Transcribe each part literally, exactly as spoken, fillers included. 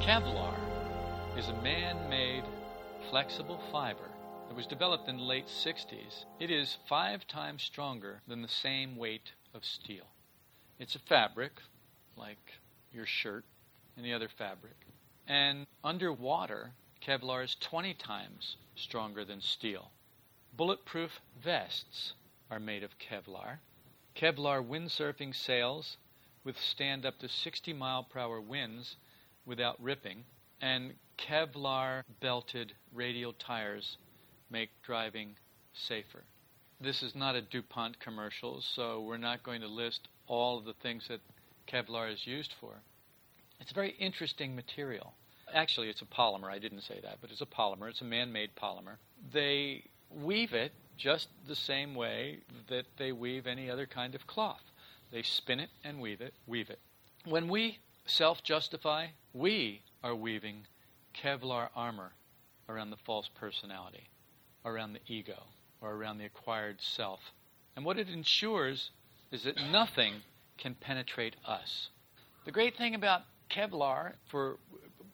Kevlar is a man-made flexible fiber that was developed in the late sixties. It is five times stronger than the same weight of steel. It's a fabric, like your shirt and the other fabric. And underwater, Kevlar is twenty times stronger than steel. Bulletproof vests are made of Kevlar. Kevlar windsurfing sails withstand up to sixty mile per hour winds without ripping, and Kevlar belted radial tires make driving safer. This is not a DuPont commercial, so we're not going to list all of the things that Kevlar is used for. It's a very interesting material. Actually, it's a polymer. I didn't say that, but it's a polymer. It's a man-made polymer. They weave it just the same way that they weave any other kind of cloth. They spin it and weave it, weave it. When we self-justify, we are weaving Kevlar armor around the false personality, around the ego, or around the acquired self. And what it ensures is that nothing can penetrate us. The great thing about Kevlar, for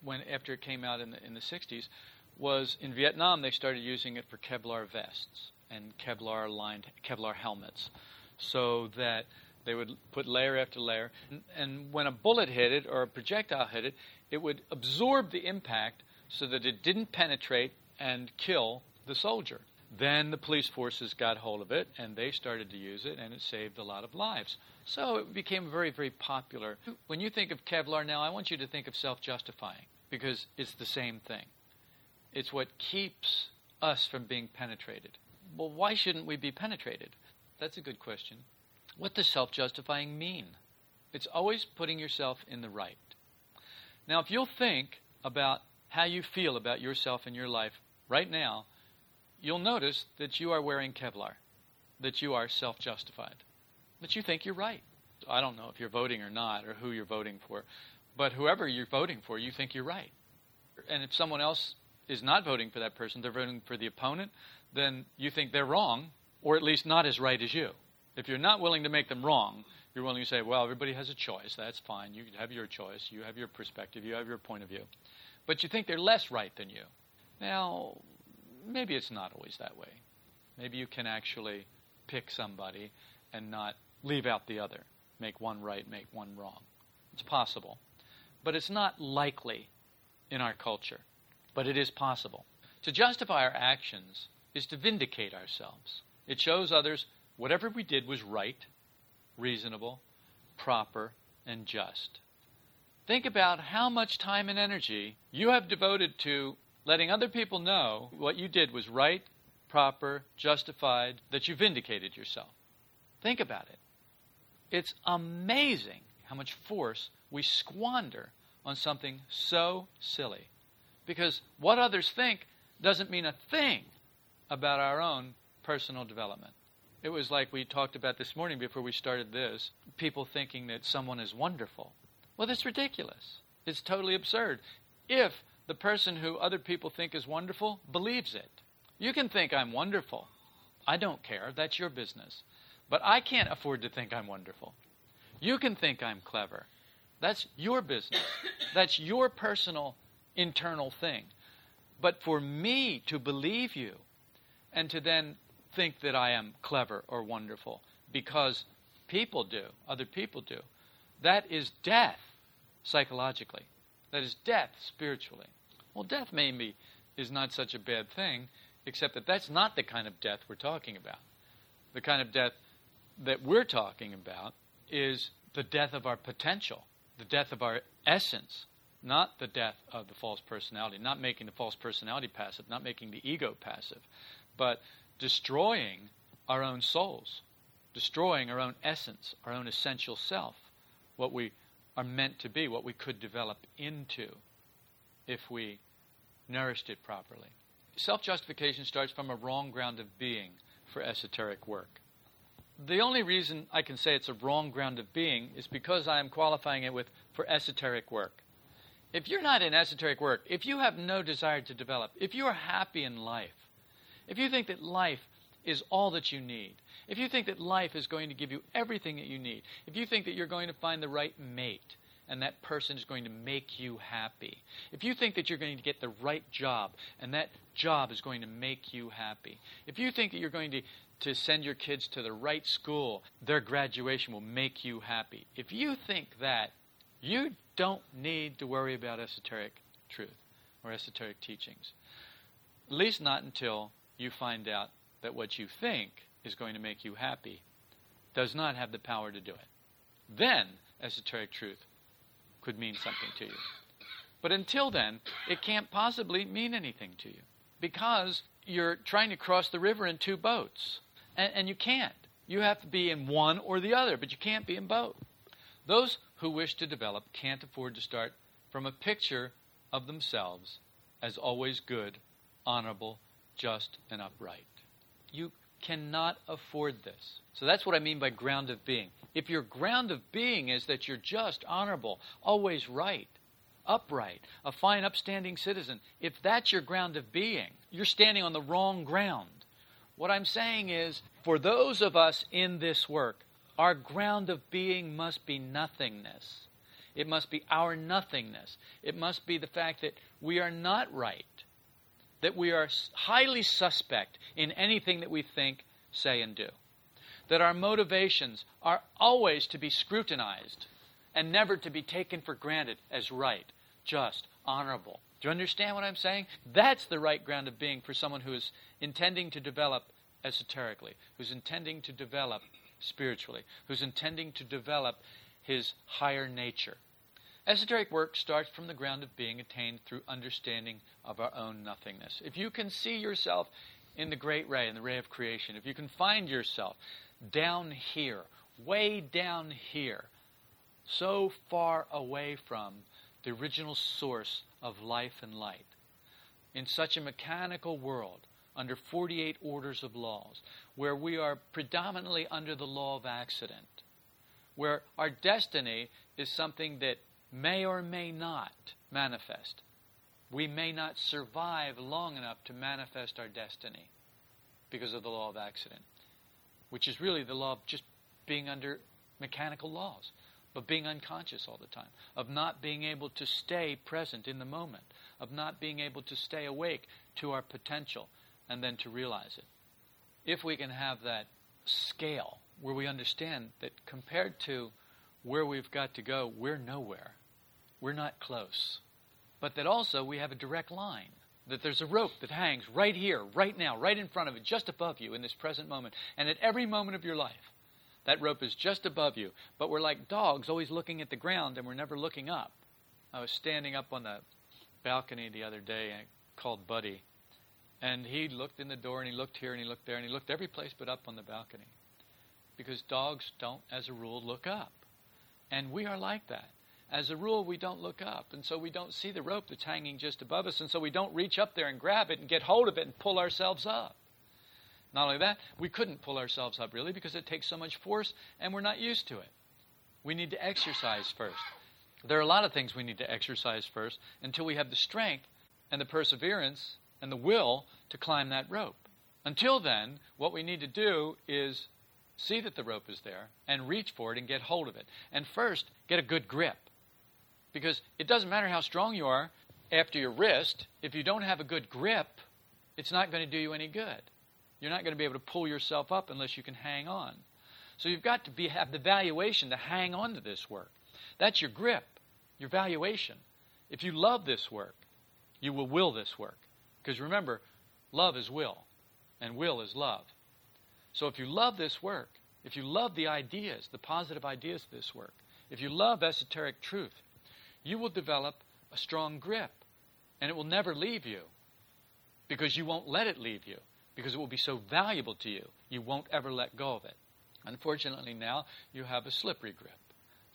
when after it came out in the, in the sixties, was in Vietnam they started using it for Kevlar vests and Kevlar lined Kevlar helmets, so that they would put layer after layer, and, and when a bullet hit it or a projectile hit it, it would absorb the impact so that it didn't penetrate and kill the soldier. Then the police forces got hold of it, and they started to use it, and it saved a lot of lives. So it became very, very popular. When you think of Kevlar now, I want you to think of self-justifying, because it's the same thing. It's what keeps us from being penetrated. Well, why shouldn't we be penetrated? That's a good question. What does self-justifying mean? It's always putting yourself in the right. Now, if you'll think about how you feel about yourself and your life right now, you'll notice that you are wearing Kevlar, that you are self-justified, that you think you're right. I don't know if you're voting or not or who you're voting for, but whoever you're voting for, you think you're right. And if someone else is not voting for that person, they're voting for the opponent, then you think they're wrong, or at least not as right as you. If you're not willing to make them wrong, you're willing to say, well, everybody has a choice. That's fine. You have your choice. You have your perspective. You have your point of view. But you think they're less right than you. Now, maybe it's not always that way. Maybe you can actually pick somebody and not leave out the other, make one right, make one wrong. It's possible. But it's not likely in our culture. But it is possible. To justify our actions is to vindicate ourselves. It shows others whatever we did was right, reasonable, proper, and just. Think about how much time and energy you have devoted to letting other people know what you did was right, proper, justified, that you vindicated yourself. Think about it. It's amazing how much force we squander on something so silly, because what others think doesn't mean a thing about our own personal development. It was like we talked about this morning before we started this, people thinking that someone is wonderful. Well, that's ridiculous. It's totally absurd. If the person who other people think is wonderful believes it. You can think I'm wonderful. I don't care. That's your business. But I can't afford to think I'm wonderful. You can think I'm clever. That's your business. That's your personal internal thing. But for me to believe you and to then think that I am clever or wonderful because people do, other people do, that is death psychologically. That is death spiritually. Well, death maybe is not such a bad thing, except that that's not the kind of death we're talking about. The kind of death that we're talking about is the death of our potential, the death of our essence, not the death of the false personality, not making the false personality passive, not making the ego passive, but destroying our own souls, destroying our own essence, our own essential self, what we are meant to be, what we could develop into if we nourished it properly. Self-justification starts from a wrong ground of being for esoteric work. The only reason I can say it's a wrong ground of being is because I am qualifying it with for esoteric work. If you're not in esoteric work, if you have no desire to develop, if you are happy in life, if you think that life is all that you need, if you think that life is going to give you everything that you need, if you think that you're going to find the right mate and that person is going to make you happy, if you think that you're going to get the right job and that job is going to make you happy, if you think that you're going to, to send your kids to the right school, their graduation will make you happy, if you think that, you don't need to worry about esoteric truth or esoteric teachings, at least not until you find out that what you think is going to make you happy does not have the power to do it. Then esoteric truth could mean something to you. But until then, it can't possibly mean anything to you because you're trying to cross the river in two boats, and, and you can't. You have to be in one or the other, but you can't be in both. Those who wish to develop can't afford to start from a picture of themselves as always good, honorable, just, and upright. You cannot afford this. So that's what I mean by ground of being. If your ground of being is that you're just, honorable, always right, upright, a fine, upstanding citizen, if that's your ground of being, you're standing on the wrong ground. What I'm saying is, for those of us in this work, our ground of being must be nothingness. It must be our nothingness. It must be the fact that we are not right, that we are highly suspect in anything that we think, say, and do, that our motivations are always to be scrutinized and never to be taken for granted as right, just, honorable. Do you understand what I'm saying? That's the right ground of being for someone who is intending to develop esoterically, who's intending to develop spiritually, who's intending to develop his higher nature. Esoteric work starts from the ground of being attained through understanding of our own nothingness. If you can see yourself in the great ray, in the ray of creation, if you can find yourself down here, way down here, so far away from the original source of life and light, in such a mechanical world, under forty-eight orders of laws, where we are predominantly under the law of accident, where our destiny is something that may or may not manifest. We may not survive long enough to manifest our destiny because of the law of accident, which is really the law of just being under mechanical laws, of being unconscious all the time, of not being able to stay present in the moment, of not being able to stay awake to our potential and then to realize it. If we can have that scale where we understand that compared to where we've got to go, we're nowhere. We're not close. But that also we have a direct line, that there's a rope that hangs right here, right now, right in front of it, just above you in this present moment. And at every moment of your life, that rope is just above you. But we're like dogs always looking at the ground and we're never looking up. I was standing up on the balcony the other day and I called Buddy. And he looked in the door and he looked here and he looked there and he looked every place but up on the balcony. Because dogs don't, as a rule, look up. And we are like that. As a rule, we don't look up, and so we don't see the rope that's hanging just above us, and so we don't reach up there and grab it and get hold of it and pull ourselves up. Not only that, we couldn't pull ourselves up, really, because it takes so much force, and we're not used to it. We need to exercise first. There are a lot of things we need to exercise first until we have the strength and the perseverance and the will to climb that rope. Until then, what we need to do is see that the rope is there, and reach for it and get hold of it. And first, get a good grip. Because it doesn't matter how strong you are after your wrist, if you don't have a good grip, it's not going to do you any good. You're not going to be able to pull yourself up unless you can hang on. So you've got to be, have the valuation to hang on to this work. That's your grip, your valuation. If you love this work, you will will this work. Because remember, love is will, and will is love. So if you love this work, if you love the ideas, the positive ideas of this work, if you love esoteric truth, you will develop a strong grip, and it will never leave you because you won't let it leave you because it will be so valuable to you, you won't ever let go of it. Unfortunately, now you have a slippery grip,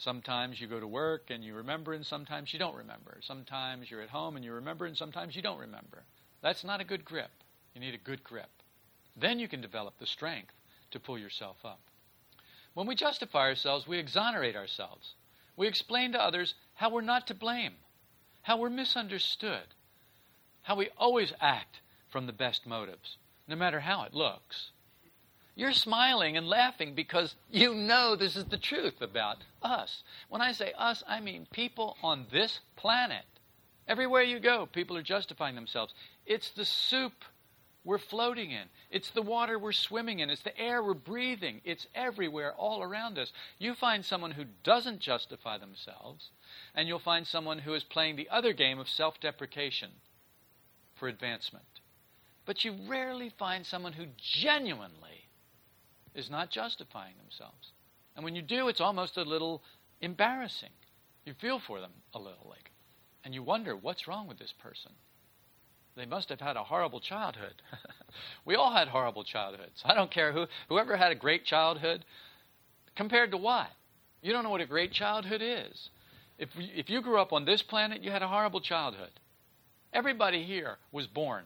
Sometimes you go to work and you remember, and sometimes you don't remember. Sometimes you're at home and you remember, and sometimes you don't remember. That's not a good grip. You need a good grip. Then you can develop the strength to pull yourself up. When we justify ourselves, we exonerate ourselves. We explain to others how we're not to blame, how we're misunderstood, how we always act from the best motives, no matter how it looks. You're smiling and laughing because you know this is the truth about us. When I say us, I mean people on this planet. Everywhere you go, people are justifying themselves. It's the soup we're floating in. It's the water we're swimming in. It's the air we're breathing. It's everywhere, all around us. You find someone who doesn't justify themselves, and you'll find someone who is playing the other game of self-deprecation for advancement. But you rarely find someone who genuinely is not justifying themselves. And when you do, it's almost a little embarrassing. You feel for them a little, like, and you wonder, what's wrong with this person? They must have had a horrible childhood. We all had horrible childhoods. I don't care who, whoever had a great childhood, compared to what? You don't know what a great childhood is. If, if you grew up on this planet, you had a horrible childhood. Everybody here was born.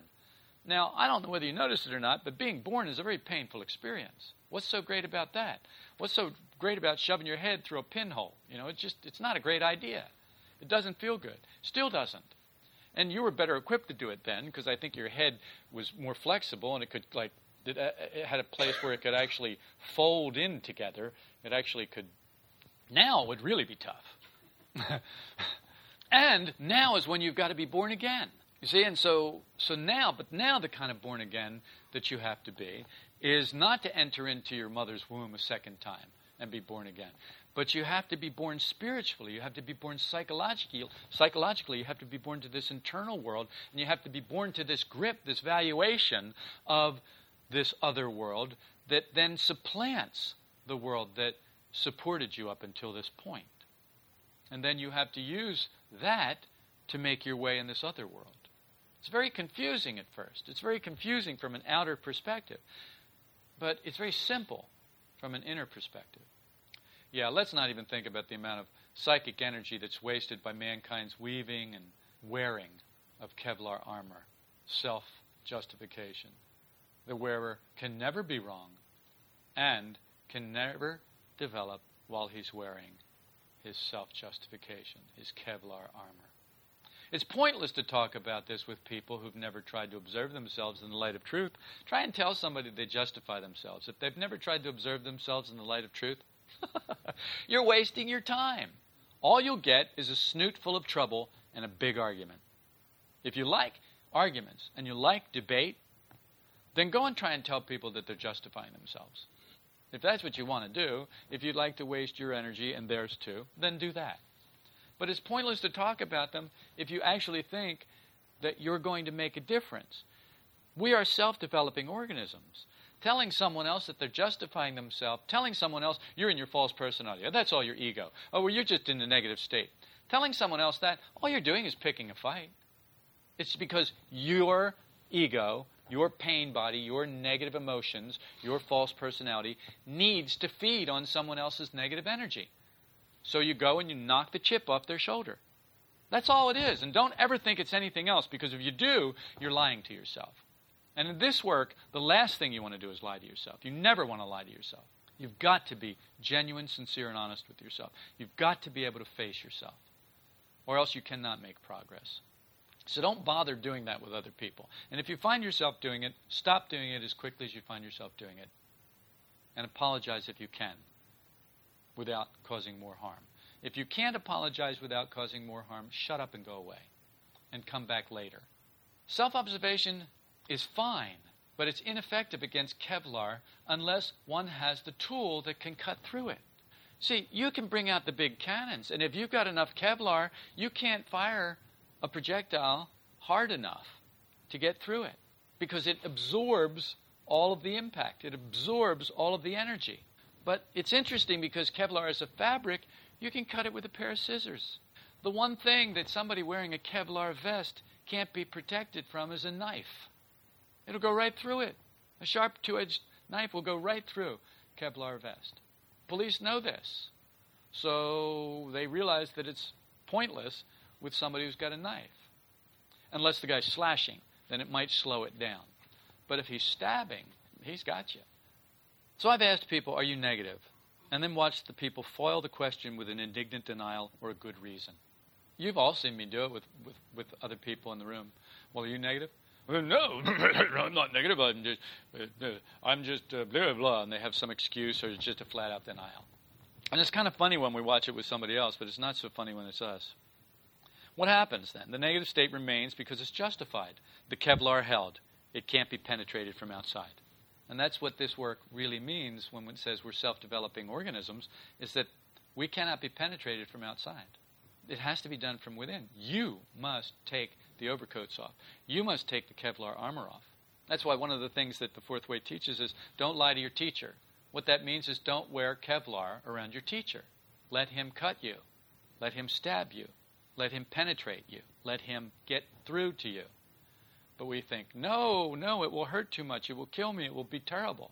Now, I don't know whether you noticed it or not, but being born is a very painful experience. What's so great about that? What's so great about shoving your head through a pinhole? You know, it's just, it's not a great idea. It doesn't feel good. Still doesn't. And you were better equipped to do it then, because I think your head was more flexible and it could, like, it, uh, it had a place where it could actually fold in together. It actually could. Now would really be tough. And now is when you've got to be born again. You see, and so so now, but now the kind of born again that you have to be is not to enter into your mother's womb a second time and be born again. But you have to be born spiritually. You have to be born psychologically. Psychologically, you have to be born to this internal world, and you have to be born to this grip, this valuation of this other world that then supplants the world that supported you up until this point. And then you have to use that to make your way in this other world. It's very confusing at first. It's very confusing from an outer perspective. But it's very simple from an inner perspective. Yeah, let's not even think about the amount of psychic energy that's wasted by mankind's weaving and wearing of Kevlar armor, self-justification. The wearer can never be wrong and can never develop while he's wearing his self-justification, his Kevlar armor. It's pointless to talk about this with people who've never tried to observe themselves in the light of truth. Try and tell somebody they justify themselves. If they've never tried to observe themselves in the light of truth, you're wasting your time. All you'll get is a snoot full of trouble and a big argument. If you like arguments and you like debate, then go and try and tell people that they're justifying themselves. If that's what you want to do, if you'd like to waste your energy and theirs too, then do that. But it's pointless to talk about them if you actually think that you're going to make a difference. We are self-developing organisms. Telling someone else that they're justifying themselves, telling someone else you're in your false personality, oh, that's all your ego, oh, well, you're just in a negative state. Telling someone else that, all you're doing is picking a fight. It's because your ego, your pain body, your negative emotions, your false personality needs to feed on someone else's negative energy. So you go and you knock the chip off their shoulder. That's all it is. And don't ever think it's anything else, because if you do, you're lying to yourself. And in this work, the last thing you want to do is lie to yourself. You never want to lie to yourself. You've got to be genuine, sincere, and honest with yourself. You've got to be able to face yourself, or else you cannot make progress. So don't bother doing that with other people. And if you find yourself doing it, stop doing it as quickly as you find yourself doing it, and apologize if you can, without causing more harm. If you can't apologize without causing more harm, shut up and go away, and come back later. Self-observation is fine, but it's ineffective against Kevlar unless one has the tool that can cut through it. See, you can bring out the big cannons, and if you've got enough Kevlar, you can't fire a projectile hard enough to get through it, because it absorbs all of the impact. It absorbs all of the energy. But it's interesting, because Kevlar is a fabric, you can cut it with a pair of scissors. The one thing that somebody wearing a Kevlar vest can't be protected from is a knife. It'll go right through it. A sharp two-edged knife will go right through Kevlar vest. Police know this. So they realize that it's pointless with somebody who's got a knife. Unless the guy's slashing, then it might slow it down. But if he's stabbing, he's got you. So I've asked people, are you negative? And then watched the people foil the question with an indignant denial or a good reason. You've all seen me do it with, with, with other people in the room. Well, are you negative? Well, no, I'm not negative. I'm just, uh, I'm just uh, blah, blah, blah. And they have some excuse or it's just a flat-out denial. And it's kind of funny when we watch it with somebody else, but it's not so funny when it's us. What happens then? The negative state remains because it's justified. The Kevlar held. It can't be penetrated from outside. And that's what this work really means when it says we're self-developing organisms, is that we cannot be penetrated from outside. It has to be done from within. You must take the overcoats off. You must take the Kevlar armor off. That's why one of the things that the Fourth Way teaches is don't lie to your teacher. What that means is don't wear Kevlar around your teacher. Let him cut you. Let him stab you. Let him penetrate you. Let him get through to you. But we think, no, no, it will hurt too much. It will kill me. It will be terrible.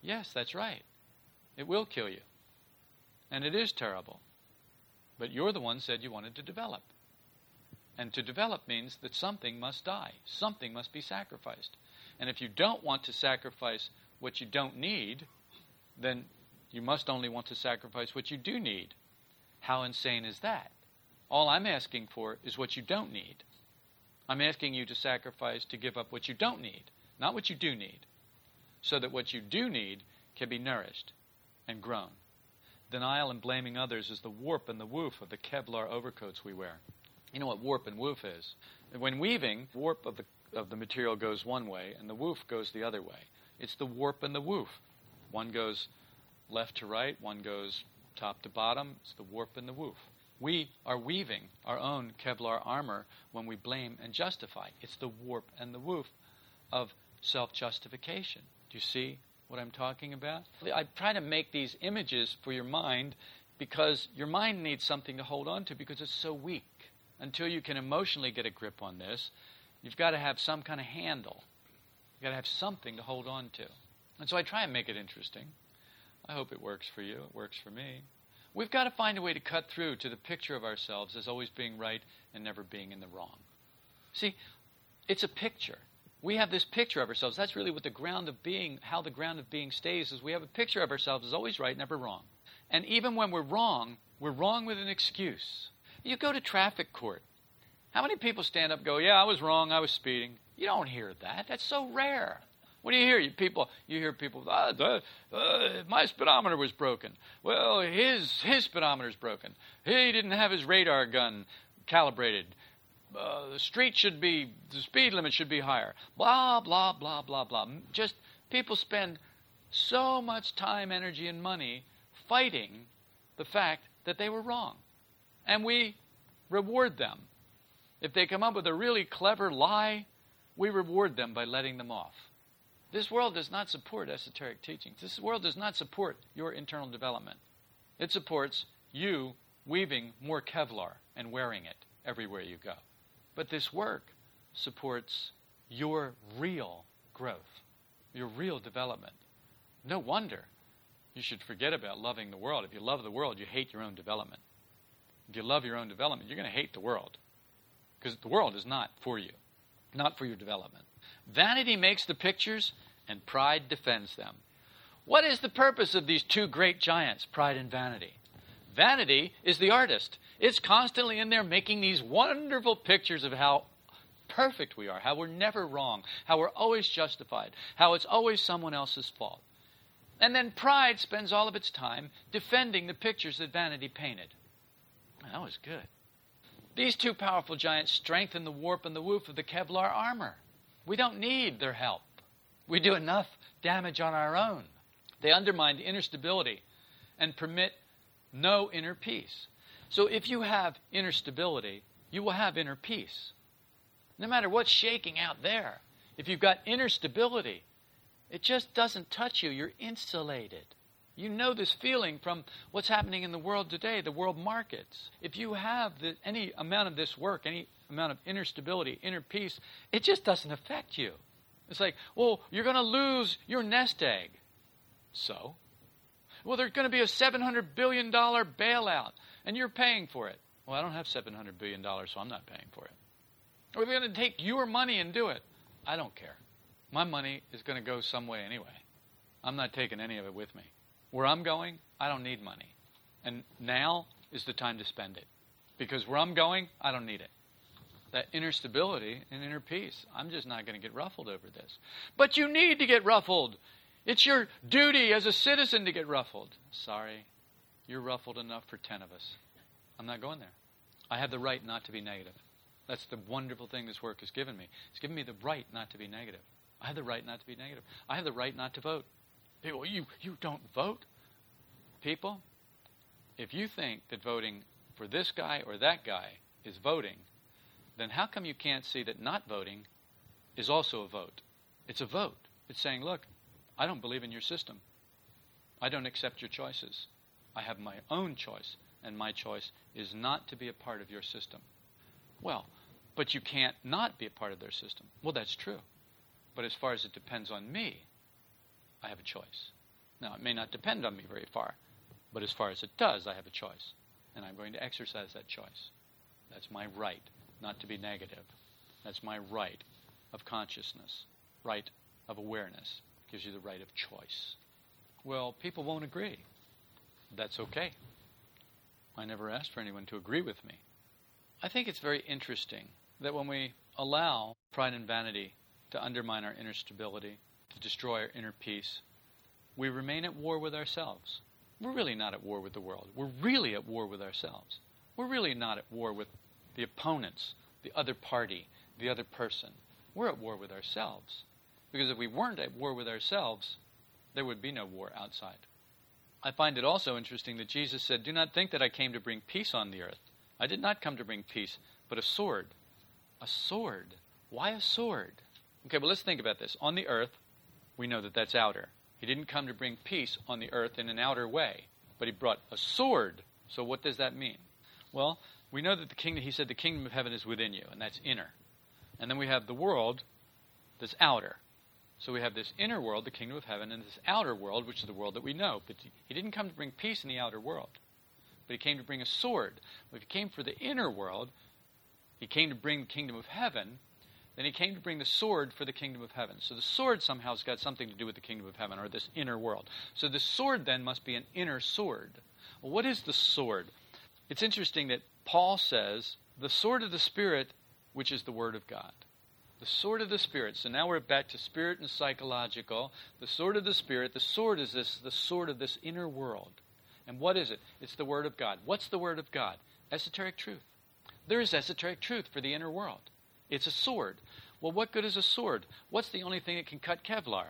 Yes, that's right. It will kill you. And it is terrible. But you're the one who said you wanted to develop. And to develop means that something must die. Something must be sacrificed. And if you don't want to sacrifice what you don't need, then you must only want to sacrifice what you do need. How insane is that? All I'm asking for is what you don't need. I'm asking you to sacrifice, to give up what you don't need, not what you do need, so that what you do need can be nourished and grown. Denial and blaming others is the warp and the woof of the Kevlar overcoats we wear. You know what warp and woof is? When weaving, warp of the of the material goes one way and the woof goes the other way. It's the warp and the woof. One goes left to right, one goes top to bottom. It's the warp and the woof. We are weaving our own Kevlar armor when we blame and justify. It's the warp and the woof of self-justification. Do you see what I'm talking about? I try to make these images for your mind because your mind needs something to hold on to because it's so weak. Until you can emotionally get a grip on this, you've got to have some kind of handle. You've got to have something to hold on to. And so I try and make it interesting. I hope it works for you. It works for me. We've got to find a way to cut through to the picture of ourselves as always being right and never being in the wrong. See, it's a picture. We have this picture of ourselves. That's really what the ground of being, how the ground of being stays, is we have a picture of ourselves as always right, never wrong. And even when we're wrong, we're wrong with an excuse. You go to traffic court. How many people stand up and go, yeah, I was wrong, I was speeding? You don't hear that. That's so rare. What do you hear? You people, you hear people. Ah, duh, uh, my speedometer was broken. Well, his his speedometer's broken. He didn't have his radar gun calibrated. Uh, the street should be the speed limit should be higher. Blah blah blah blah blah. Just people spend so much time, energy, and money fighting the fact that they were wrong, and we reward them if they come up with a really clever lie. We reward them by letting them off. This world does not support esoteric teachings. This world does not support your internal development. It supports you weaving more Kevlar and wearing it everywhere you go. But this work supports your real growth, your real development. No wonder you should forget about loving the world. If you love the world, you hate your own development. If you love your own development, you're going to hate the world because the world is not for you, not for your development. Vanity makes the pictures, and pride defends them. What is the purpose of these two great giants, pride and vanity? Vanity is the artist. It's constantly in there making these wonderful pictures of how perfect we are, how we're never wrong, how we're always justified, how it's always someone else's fault. And then pride spends all of its time defending the pictures that vanity painted. That was good. These two powerful giants strengthen the warp and the woof of the Kevlar armor. We don't need their help. We do enough damage on our own. They undermine the inner stability and permit no inner peace. So if you have inner stability, you will have inner peace. No matter what's shaking out there, if you've got inner stability, it just doesn't touch you. You're insulated. You know this feeling from what's happening in the world today, the world markets. If you have the, any amount of this work, any amount of inner stability, inner peace, it just doesn't affect you. It's like, well, you're going to lose your nest egg. So? Well, there's going to be a seven hundred billion dollars bailout, and you're paying for it. Well, I don't have seven hundred billion dollars, so I'm not paying for it. Or they're going to take your money and do it. I don't care. My money is going to go some way anyway. I'm not taking any of it with me. Where I'm going, I don't need money. And now is the time to spend it. Because where I'm going, I don't need it. That inner stability and inner peace. I'm just not going to get ruffled over this. But you need to get ruffled. It's your duty as a citizen to get ruffled. Sorry, you're ruffled enough for ten of us. I'm not going there. I have the right not to be negative. That's the wonderful thing this work has given me. It's given me the right not to be negative. I have the right not to be negative. I have the right not to vote. People, you, you don't vote. People, if you think that voting for this guy or that guy is voting, then how come you can't see that not voting is also a vote? It's a vote. It's saying, look, I don't believe in your system. I don't accept your choices. I have my own choice, and my choice is not to be a part of your system. Well, but you can't not be a part of their system. Well, that's true. But as far as it depends on me, I have a choice. Now, it may not depend on me very far, but as far as it does, I have a choice. And I'm going to exercise that choice. That's my right not to be negative. That's my right of consciousness, right of awareness. It gives you the right of choice. Well, people won't agree. That's okay. I never asked for anyone to agree with me. I think it's very interesting that when we allow pride and vanity to undermine our inner stability, to destroy our inner peace, we remain at war with ourselves. We're really not at war with the world. We're really at war with ourselves. We're really not at war with the opponents, the other party, the other person. We're at war with ourselves. Because if we weren't at war with ourselves, there would be no war outside. I find it also interesting that Jesus said, "Do not think that I came to bring peace on the earth. I did not come to bring peace, but a sword." A sword. Why a sword? Okay, well, let's think about this. On the earth, we know that that's outer. He didn't come to bring peace on the earth in an outer way, but he brought a sword. So what does that mean? Well, we know that the kingdom, he said, the kingdom of heaven is within you, and that's inner. And then we have the world that's outer. So we have this inner world, the kingdom of heaven, and this outer world, which is the world that we know. But he didn't come to bring peace in the outer world. But he came to bring a sword. Well, if he came for the inner world, he came to bring the kingdom of heaven, then he came to bring the sword for the kingdom of heaven. So the sword somehow has got something to do with the kingdom of heaven or this inner world. So the sword then must be an inner sword. Well, what is the sword? It's interesting that Paul says, the sword of the Spirit, which is the Word of God. The sword of the Spirit. So now we're back to spirit and psychological. The sword of the Spirit. The sword is this, the sword of this inner world. And what is it? It's the Word of God. What's the Word of God? Esoteric truth. There is esoteric truth for the inner world. It's a sword. Well, what good is a sword? What's the only thing that can cut Kevlar?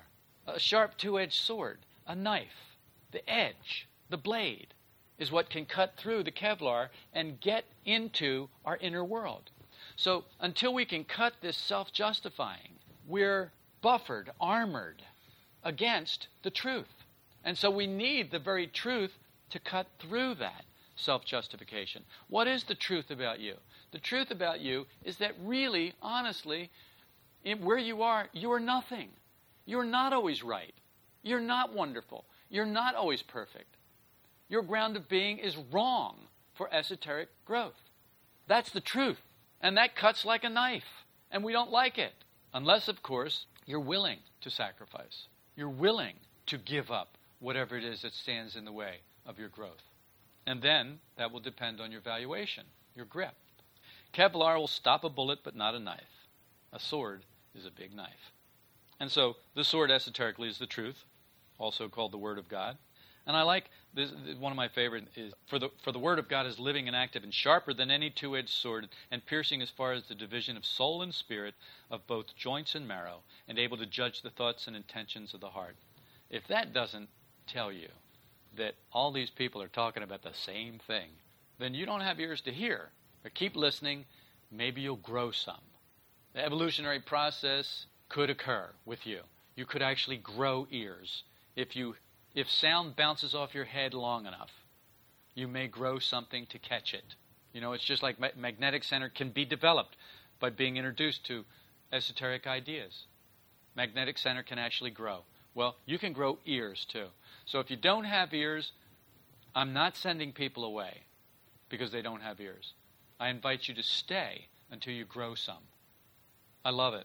A sharp two-edged sword. A knife. The edge. The blade is what can cut through the Kevlar and get into our inner world. So until we can cut this self-justifying, we're buffered, armored against the truth. And so we need the very truth to cut through that self-justification. What is the truth about you? The truth about you is that really, honestly, in where you are, you are nothing. You're not always right. You're not wonderful. You're not always perfect. Your ground of being is wrong for esoteric growth. That's the truth. And that cuts like a knife. And we don't like it. Unless, of course, you're willing to sacrifice. You're willing to give up whatever it is that stands in the way of your growth. And then that will depend on your valuation, your grip. Kevlar will stop a bullet but not a knife. A sword is a big knife. And so the sword esoterically is the truth, also called the Word of God. And I like this, one of my favorite is, for the for the Word of God is living and active and sharper than any two-edged sword and piercing as far as the division of soul and spirit, of both joints and marrow, and able to judge the thoughts and intentions of the heart. If that doesn't tell you that all these people are talking about the same thing, then you don't have ears to hear. But keep listening. Maybe you'll grow some. The evolutionary process could occur with you. You could actually grow ears. If you if sound bounces off your head long enough, you may grow something to catch it. You know, it's just like ma- magnetic center can be developed by being introduced to esoteric ideas. Magnetic center can actually grow. Well, you can grow ears too. So if you don't have ears, I'm not sending people away because they don't have ears. I invite you to stay until you grow some. I love it.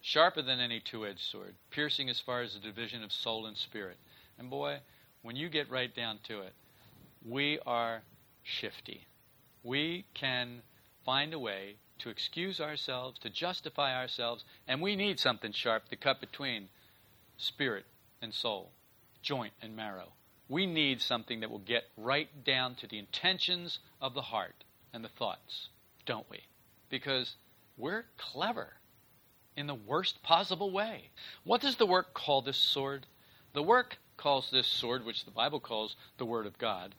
Sharper than any two-edged sword, piercing as far as the division of soul and spirit. And boy, when you get right down to it, we are shifty. We can find a way to excuse ourselves, to justify ourselves, and we need something sharp to cut between spirit and soul, joint and marrow. We need something that will get right down to the intentions of the heart and the thoughts, don't we? Because we're clever in the worst possible way. What does the work call this sword? The work calls this sword, which the Bible calls the Word of God,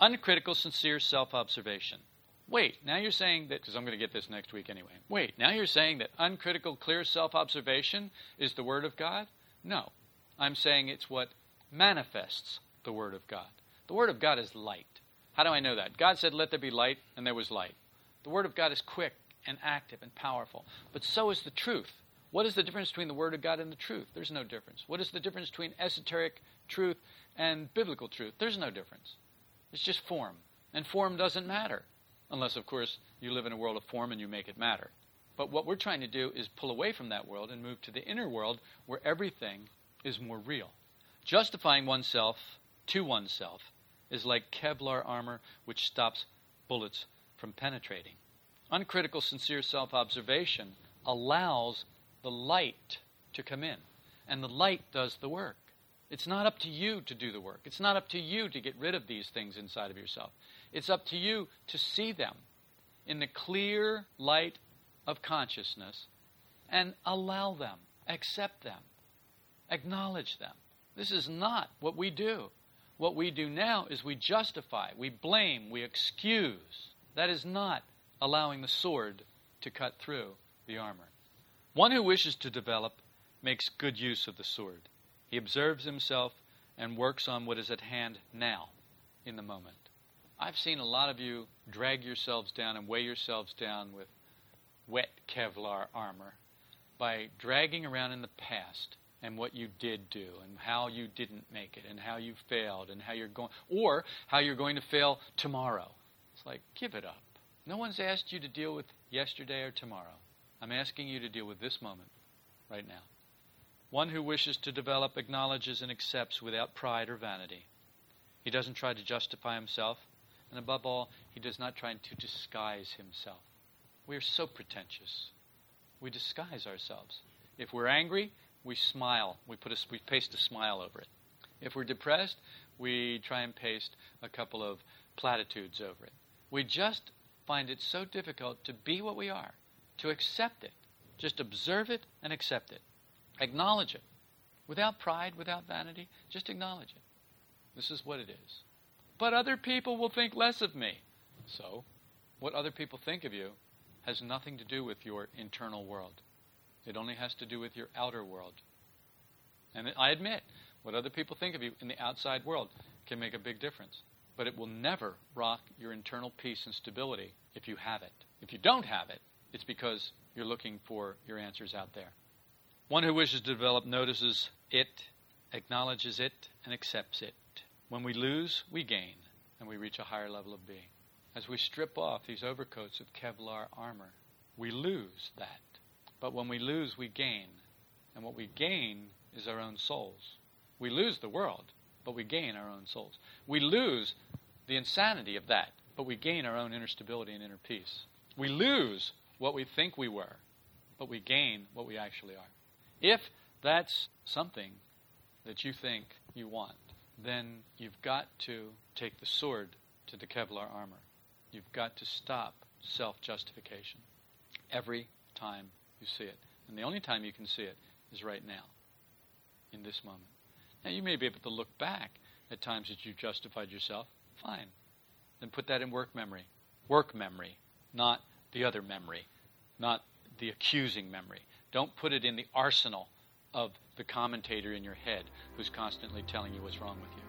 uncritical, sincere self-observation. Wait, now you're saying that, because I'm going to get this next week anyway. Wait, now you're saying that uncritical, clear self-observation is the Word of God? No. I'm saying it's what manifests the Word of God. The Word of God is light. How do I know that? God said, let there be light, and there was light. The Word of God is quick and active and powerful, but so is the truth. What is the difference between the Word of God and the truth? There's no difference. What is the difference between esoteric truth and biblical truth? There's no difference. It's just form. And form doesn't matter. Unless, of course, you live in a world of form and you make it matter. But what we're trying to do is pull away from that world and move to the inner world where everything is more real. Justifying oneself to oneself is like Kevlar armor, which stops bullets from penetrating. Uncritical, sincere self-observation allows the light to come in, and the light does the work. It's not up to you to do the work. It's not up to you to get rid of these things inside of yourself. It's up to you to see them in the clear light of consciousness and allow them, accept them, acknowledge them. This is not what we do. What we do now is we justify, we blame, we excuse. That is not allowing the sword to cut through the armor. One who wishes to develop makes good use of the sword. He observes himself and works on what is at hand now, in the moment. I've seen a lot of you drag yourselves down and weigh yourselves down with wet Kevlar armor by dragging around in the past and what you did do and how you didn't make it and how you failed and how you're going, or how you're going to fail tomorrow. It's like, give it up. No one's asked you to deal with yesterday or tomorrow. I'm asking you to deal with this moment, right now. One who wishes to develop acknowledges and accepts without pride or vanity. He doesn't try to justify himself, and above all, he does not try to disguise himself. We are so pretentious. We disguise ourselves. If we're angry, we smile. We put a, we paste a smile over it. If we're depressed, we try and paste a couple of platitudes over it. We just find it so difficult to be what we are, to accept it. Just observe it and accept it. Acknowledge it. Without pride, without vanity, just acknowledge it. This is what it is. But other people will think less of me. So, what other people think of you has nothing to do with your internal world. It only has to do with your outer world. And I admit, what other people think of you in the outside world can make a big difference. But it will never rock your internal peace and stability if you have it. If you don't have it, it's because you're looking for your answers out there. One who wishes to develop notices it, acknowledges it, and accepts it. When we lose, we gain, and we reach a higher level of being. As we strip off these overcoats of Kevlar armor, we lose that. But when we lose, we gain. And what we gain is our own souls. We lose the world, but we gain our own souls. We lose the insanity of that, but we gain our own inner stability and inner peace. We lose what we think we were, but we gain what we actually are. If that's something that you think you want, then you've got to take the sword to the Kevlar armor. You've got to stop self-justification every time you see it. And the only time you can see it is right now, in this moment. Now, you may be able to look back at times that you justified yourself. Fine. Then put that in work memory. Work memory, not the other memory, not the accusing memory. Don't put it in the arsenal of the commentator in your head who's constantly telling you what's wrong with you.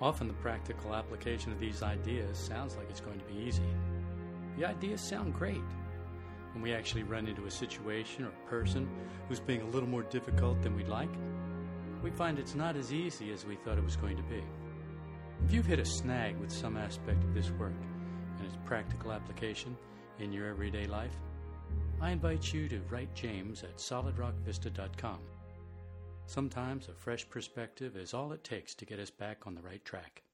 Often the practical application of these ideas sounds like it's going to be easy. The ideas sound great. when we actually run into a situation or a person who's being a little more difficult than we'd like, we find it's not as easy as we thought it was going to be. If you've hit a snag with some aspect of this work and its practical application in your everyday life, I invite you to write James at Solid Rock Vista dot com. Sometimes a fresh perspective is all it takes to get us back on the right track.